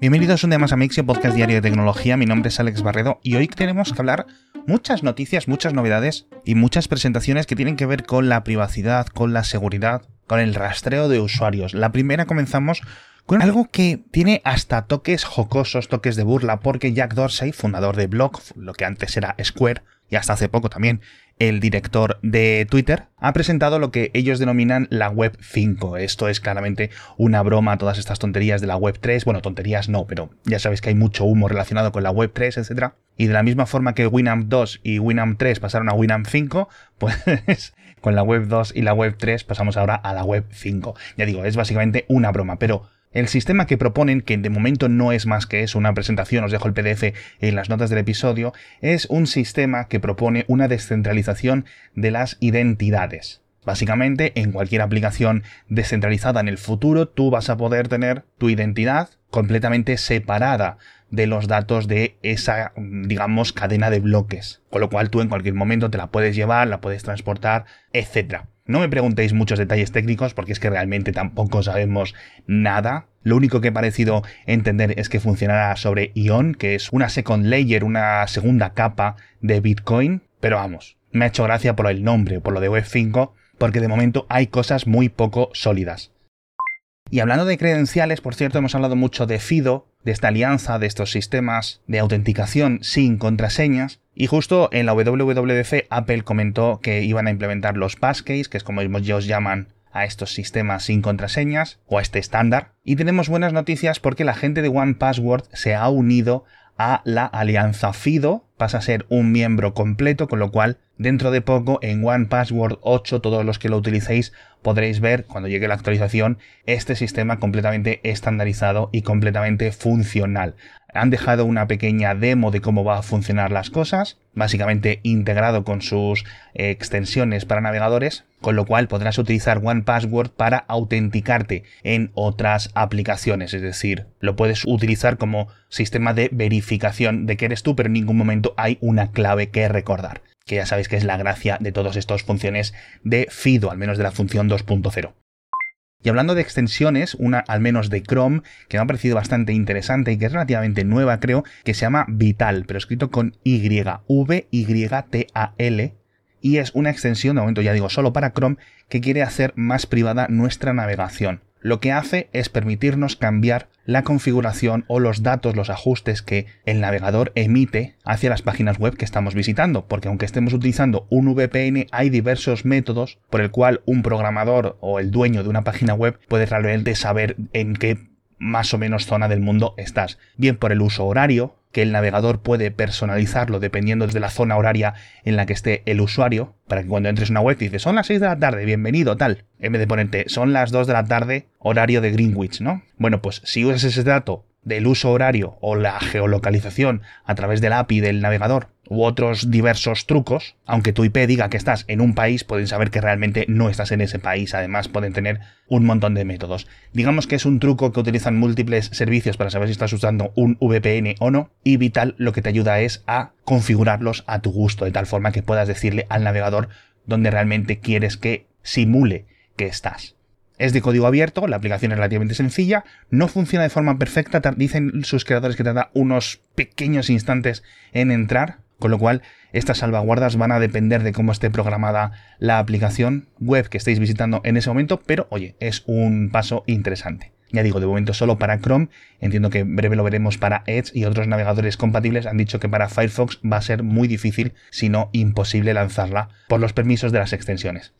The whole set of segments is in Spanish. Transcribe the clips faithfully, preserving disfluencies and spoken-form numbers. Bienvenidos un día más a Mixio, podcast diario de tecnología. Mi nombre es Alex Barredo y hoy tenemos que hablar muchas noticias, muchas novedades y muchas presentaciones que tienen que ver con la privacidad, con la seguridad, con el rastreo de usuarios. La primera comenzamos con algo que tiene hasta toques jocosos, toques de burla, porque Jack Dorsey, fundador de Block, lo que antes era Square, y hasta hace poco también el director de Twitter, ha presentado lo que ellos denominan la Web cinco. Esto es claramente una broma a todas estas tonterías de la Web tres. Bueno, tonterías no, pero ya sabéis que hay mucho humo relacionado con la Web tres, etcétera. Y de la misma forma que Winamp dos y Winamp tres pasaron a Winamp cinco, pues con la Web dos y la Web tres pasamos ahora a la Web cinco. Ya digo, es básicamente una broma, pero el sistema que proponen, que de momento no es más que eso, una presentación, os dejo el P D F en las notas del episodio, es un sistema que propone una descentralización de las identidades. Básicamente, en cualquier aplicación descentralizada en el futuro, tú vas a poder tener tu identidad completamente separada de los datos de esa, digamos, cadena de bloques. Con lo cual tú en cualquier momento te la puedes llevar, la puedes transportar, etcétera. No me preguntéis muchos detalles técnicos porque es que realmente tampoco sabemos nada. Lo único que he parecido entender es que funcionará sobre Ion, que es una second layer, una segunda capa de Bitcoin. Pero vamos, me ha hecho gracia por el nombre, por lo de Web cinco, porque de momento hay cosas muy poco sólidas. Y hablando de credenciales, por cierto, hemos hablado mucho de FIDO, de esta alianza, de estos sistemas de autenticación sin contraseñas. Y justo en la doble u doble u D C, Apple comentó que iban a implementar los passkeys, que es como ellos llaman a estos sistemas sin contraseñas, o a este estándar. Y tenemos buenas noticias porque la gente de one password se ha unido a la alianza FIDO, pasa a ser un miembro completo, con lo cual dentro de poco en one password ocho, todos los que lo utilicéis podréis ver, cuando llegue la actualización, este sistema completamente estandarizado y completamente funcional. Han dejado una pequeña demo de cómo va a funcionar las cosas, básicamente integrado con sus extensiones para navegadores, con lo cual podrás utilizar one password para autenticarte en otras aplicaciones, es decir, lo puedes utilizar como sistema de verificación de que eres tú, pero en ningún momento hay una clave que recordar, que ya sabéis que es la gracia de todas estas funciones de FIDO, al menos de la función dos punto cero. Y hablando de extensiones, una al menos de Chrome, que me ha parecido bastante interesante y que es relativamente nueva, creo, que se llama Vytal, pero escrito con Y, V Y T A L, y es una extensión, de momento ya digo, solo para Chrome, que quiere hacer más privada nuestra navegación. Lo que hace es permitirnos cambiar la configuración o los datos, los ajustes que el navegador emite hacia las páginas web que estamos visitando, porque aunque estemos utilizando un V P N, hay diversos métodos por el cual un programador o el dueño de una página web puede realmente saber en qué más o menos zona del mundo estás, bien por el uso horario, que el navegador puede personalizarlo dependiendo de la zona horaria en la que esté el usuario, para que cuando entres a una web te dices son las seis de la tarde, bienvenido, tal, en vez de ponerte son las dos de la tarde, horario de Greenwich, ¿no? Bueno, pues si usas ese dato del uso horario o la geolocalización a través del A P I del navegador u otros diversos trucos, aunque tu I P diga que estás en un país, pueden saber que realmente no estás en ese país. Además, pueden tener un montón de métodos. Digamos que es un truco que utilizan múltiples servicios para saber si estás usando un V P N o no, y Vytal lo que te ayuda es a configurarlos a tu gusto, de tal forma que puedas decirle al navegador dónde realmente quieres que simule que estás. Es de código abierto, la aplicación es relativamente sencilla, no funciona de forma perfecta, dicen sus creadores que tarda unos pequeños instantes en entrar, con lo cual estas salvaguardas van a depender de cómo esté programada la aplicación web que estéis visitando en ese momento, pero oye, es un paso interesante. Ya digo, de momento solo para Chrome, entiendo que en breve lo veremos para Edge y otros navegadores compatibles. Han dicho que para Firefox va a ser muy difícil, si no imposible, lanzarla por los permisos de las extensiones.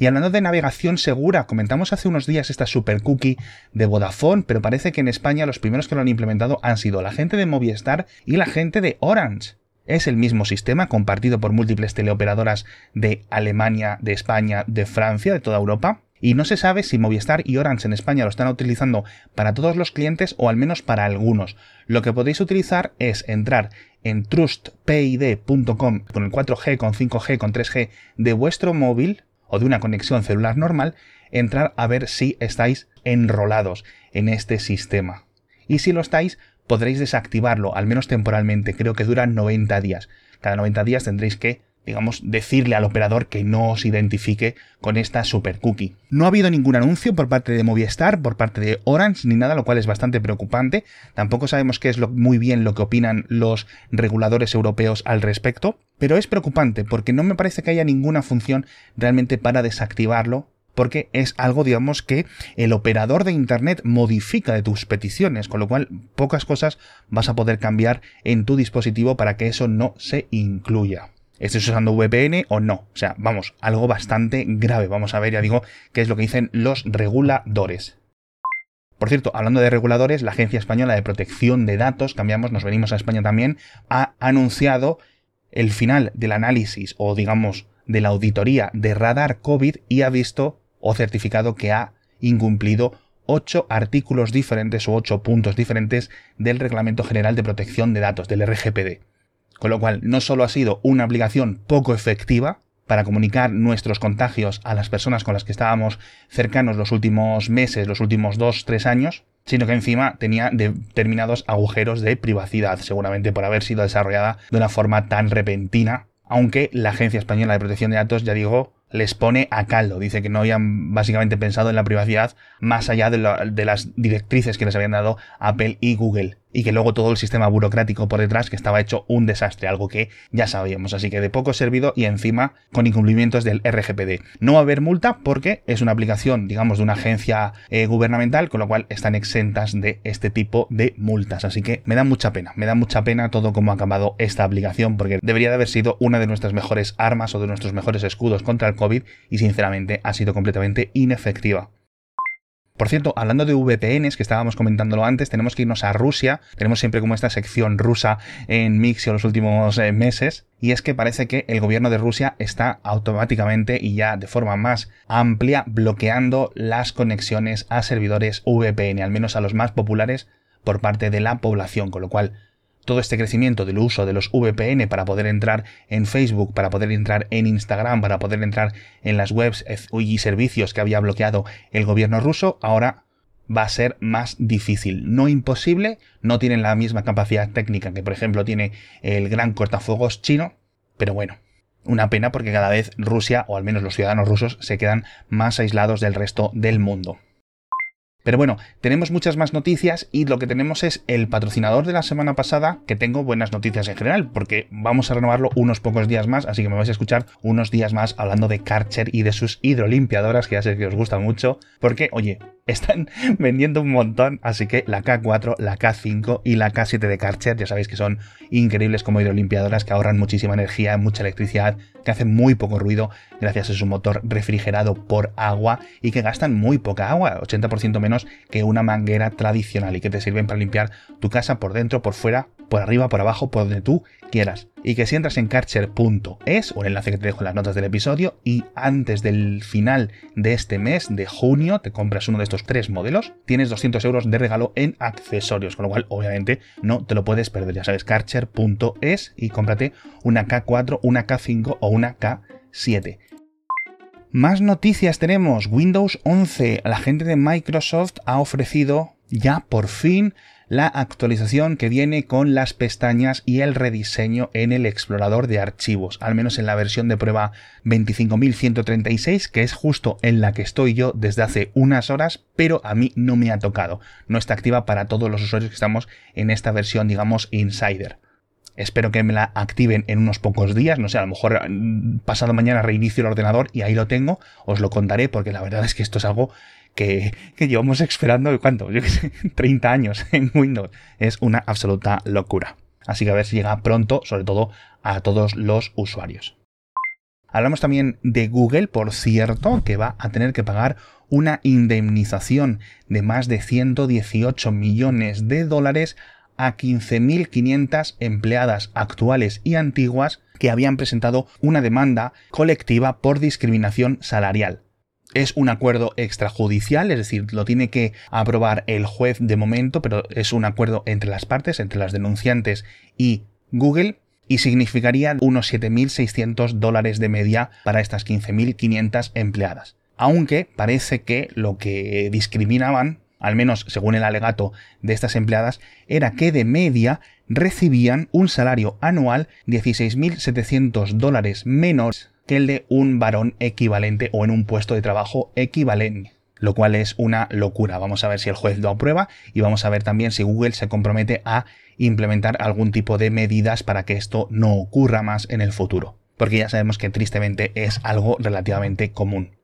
Y hablando de navegación segura, comentamos hace unos días esta Supercookie de Vodafone, pero parece que en España los primeros que lo han implementado han sido la gente de Movistar y la gente de Orange. Es el mismo sistema compartido por múltiples teleoperadoras de Alemania, de España, de Francia, de toda Europa. Y no se sabe si Movistar y Orange en España lo están utilizando para todos los clientes o al menos para algunos. Lo que podéis utilizar es entrar en trust p i d punto com con el cuatro G, con cinco G, con tres G de vuestro móvil o de una conexión celular normal, entrar a ver si estáis enrolados en este sistema. Y si lo estáis, podréis desactivarlo, al menos temporalmente, creo que duran noventa días. Cada noventa días tendréis que digamos, decirle al operador que no os identifique con esta supercookie. No ha habido ningún anuncio por parte de Movistar, por parte de Orange, ni nada, lo cual es bastante preocupante. Tampoco sabemos qué es lo, muy bien lo que opinan los reguladores europeos al respecto, pero es preocupante porque no me parece que haya ninguna función realmente para desactivarlo, porque es algo, digamos, que el operador de Internet modifica de tus peticiones, con lo cual pocas cosas vas a poder cambiar en tu dispositivo para que eso no se incluya. ¿Estés usando V P N o no? O sea, vamos, algo bastante grave. Vamos a ver, ya digo, qué es lo que dicen los reguladores. Por cierto, hablando de reguladores, la Agencia Española de Protección de Datos, cambiamos, nos venimos a España también, ha anunciado el final del análisis o, digamos, de la auditoría de Radar COVID y ha visto o certificado que ha incumplido ocho artículos diferentes o ocho puntos diferentes del Reglamento General de Protección de Datos, del R G P D. Con lo cual, no solo ha sido una aplicación poco efectiva para comunicar nuestros contagios a las personas con las que estábamos cercanos los últimos meses, los últimos dos, tres años, sino que encima tenía determinados agujeros de privacidad, seguramente por haber sido desarrollada de una forma tan repentina, aunque la Agencia Española de Protección de Datos, ya digo, les pone a caldo. Dice que no habían básicamente pensado en la privacidad más allá de, la, de las directrices que les habían dado Apple y Google. Y que luego todo el sistema burocrático por detrás que estaba hecho un desastre, algo que ya sabíamos. Así que de poco servido y encima con incumplimientos del R G P D. No va a haber multa porque es una aplicación, digamos, de una agencia eh, gubernamental, con lo cual están exentas de este tipo de multas. Así que me da mucha pena, me da mucha pena todo como ha acabado esta aplicación, porque debería de haber sido una de nuestras mejores armas o de nuestros mejores escudos contra el COVID y sinceramente ha sido completamente inefectiva. Por cierto, hablando de V P Ns, que estábamos comentándolo antes, tenemos que irnos a Rusia. Tenemos siempre como esta sección rusa en Mixio los últimos eh, meses. Y es que parece que el gobierno de Rusia está automáticamente y ya de forma más amplia bloqueando las conexiones a servidores V P N, al menos a los más populares por parte de la población, con lo cual todo este crecimiento del uso de los V P N para poder entrar en Facebook, para poder entrar en Instagram, para poder entrar en las webs y servicios que había bloqueado el gobierno ruso, ahora va a ser más difícil. No imposible, no tienen la misma capacidad técnica que, por ejemplo, tiene el gran cortafuegos chino, pero bueno, una pena porque cada vez Rusia, o al menos los ciudadanos rusos, se quedan más aislados del resto del mundo. Pero bueno, tenemos muchas más noticias y lo que tenemos es el patrocinador de la semana pasada, que tengo buenas noticias en general, porque vamos a renovarlo unos pocos días más, así que me vais a escuchar unos días más hablando de Kärcher y de sus hidrolimpiadoras, que ya sé que os gusta mucho, porque, oye, están vendiendo un montón, así que la K cuatro, la K cinco y la K siete de Kärcher, ya sabéis que son increíbles como hidrolimpiadoras, que ahorran muchísima energía, mucha electricidad, que hacen muy poco ruido gracias a su motor refrigerado por agua y que gastan muy poca agua, ochenta por ciento menos que una manguera tradicional, y que te sirven para limpiar tu casa por dentro, por fuera, por arriba, por abajo, por donde tú quieras. Y que si entras en Kärcher punto es, un enlace que te dejo en las notas del episodio, y antes del final de este mes, de junio, te compras uno de estos tres modelos, tienes doscientos euros de regalo en accesorios, con lo cual obviamente no te lo puedes perder. Ya sabes, Kärcher punto es y cómprate una K cuatro, una K cinco o una K siete. Más noticias tenemos. Windows once, la gente de Microsoft ha ofrecido ya por fin la actualización que viene con las pestañas y el rediseño en el explorador de archivos, al menos en la versión de prueba veinticinco mil ciento treinta y seis, que es justo en la que estoy yo desde hace unas horas, pero a mí no me ha tocado. No está activa para todos los usuarios que estamos en esta versión, digamos, Insider. Espero que me la activen en unos pocos días, no sé, a lo mejor pasado mañana reinicio el ordenador y ahí lo tengo, os lo contaré porque la verdad es que esto es algo que, que llevamos esperando, ¿cuánto? Yo qué sé, treinta años en Windows. Es una absoluta locura. Así que a ver si llega pronto, sobre todo a todos los usuarios. Hablamos también de Google, por cierto, que va a tener que pagar una indemnización de más de ciento dieciocho millones de dólares a quince mil quinientas empleadas actuales y antiguas que habían presentado una demanda colectiva por discriminación salarial. Es un acuerdo extrajudicial, es decir, lo tiene que aprobar el juez de momento, pero es un acuerdo entre las partes, entre las denunciantes y Google, y significaría unos siete mil seiscientos dólares de media para estas quince mil quinientas empleadas. Aunque parece que lo que discriminaban al menos según el alegato de estas empleadas, era que de media recibían un salario anual dieciséis mil setecientos dólares menos que el de un varón equivalente o en un puesto de trabajo equivalente, lo cual es una locura. Vamos a ver si el juez lo aprueba y vamos a ver también si Google se compromete a implementar algún tipo de medidas para que esto no ocurra más en el futuro, porque ya sabemos que tristemente es algo relativamente común.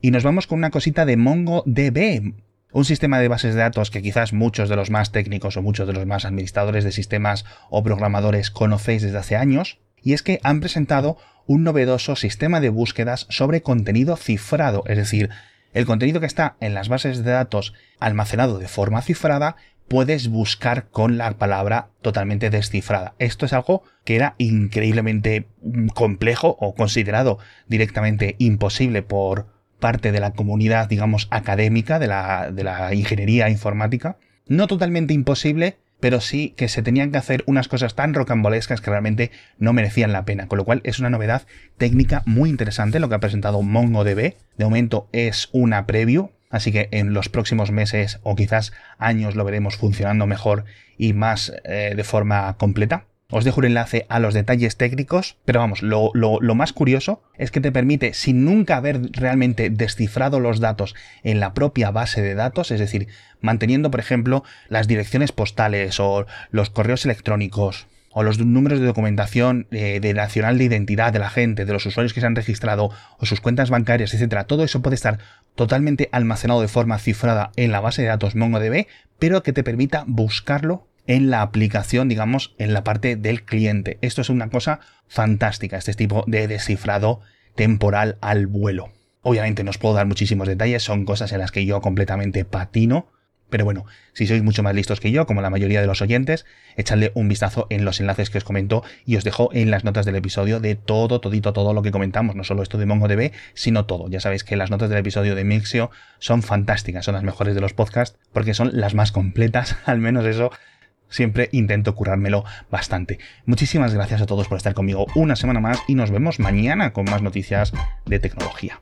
Y nos vamos con una cosita de MongoDB, un sistema de bases de datos que quizás muchos de los más técnicos o muchos de los más administradores de sistemas o programadores conocéis desde hace años, y es que han presentado un novedoso sistema de búsquedas sobre contenido cifrado, es decir, el contenido que está en las bases de datos almacenado de forma cifrada puedes buscar con la palabra totalmente descifrada. Esto es algo que era increíblemente complejo o considerado directamente imposible por parte de la comunidad, digamos, académica de la, de la ingeniería informática. No totalmente imposible, pero sí que se tenían que hacer unas cosas tan rocambolescas que realmente no merecían la pena. Con lo cual es una novedad técnica muy interesante lo que ha presentado MongoDB. De momento es una preview, así que en los próximos meses o quizás años lo veremos funcionando mejor y más eh, de forma completa. Os dejo un enlace a los detalles técnicos, pero vamos, lo, lo, lo más curioso es que te permite, sin nunca haber realmente descifrado los datos en la propia base de datos, es decir, manteniendo, por ejemplo, las direcciones postales o los correos electrónicos o los números de documentación eh, de nacional de identidad de la gente, de los usuarios que se han registrado o sus cuentas bancarias, etcétera. Todo eso puede estar totalmente almacenado de forma cifrada en la base de datos MongoDB, pero que te permita buscarlo en la aplicación, digamos, en la parte del cliente. Esto es una cosa fantástica, este tipo de descifrado temporal al vuelo. Obviamente no os puedo dar muchísimos detalles, son cosas en las que yo completamente patino, pero bueno, si sois mucho más listos que yo, como la mayoría de los oyentes, echadle un vistazo en los enlaces que os comento y os dejo en las notas del episodio de todo, todito, todo lo que comentamos, no solo esto de MongoDB, sino todo. Ya sabéis que las notas del episodio de Mixio son fantásticas, son las mejores de los podcasts, porque son las más completas, al menos eso siempre intento currármelo bastante. Muchísimas gracias a todos por estar conmigo una semana más y nos vemos mañana con más noticias de tecnología.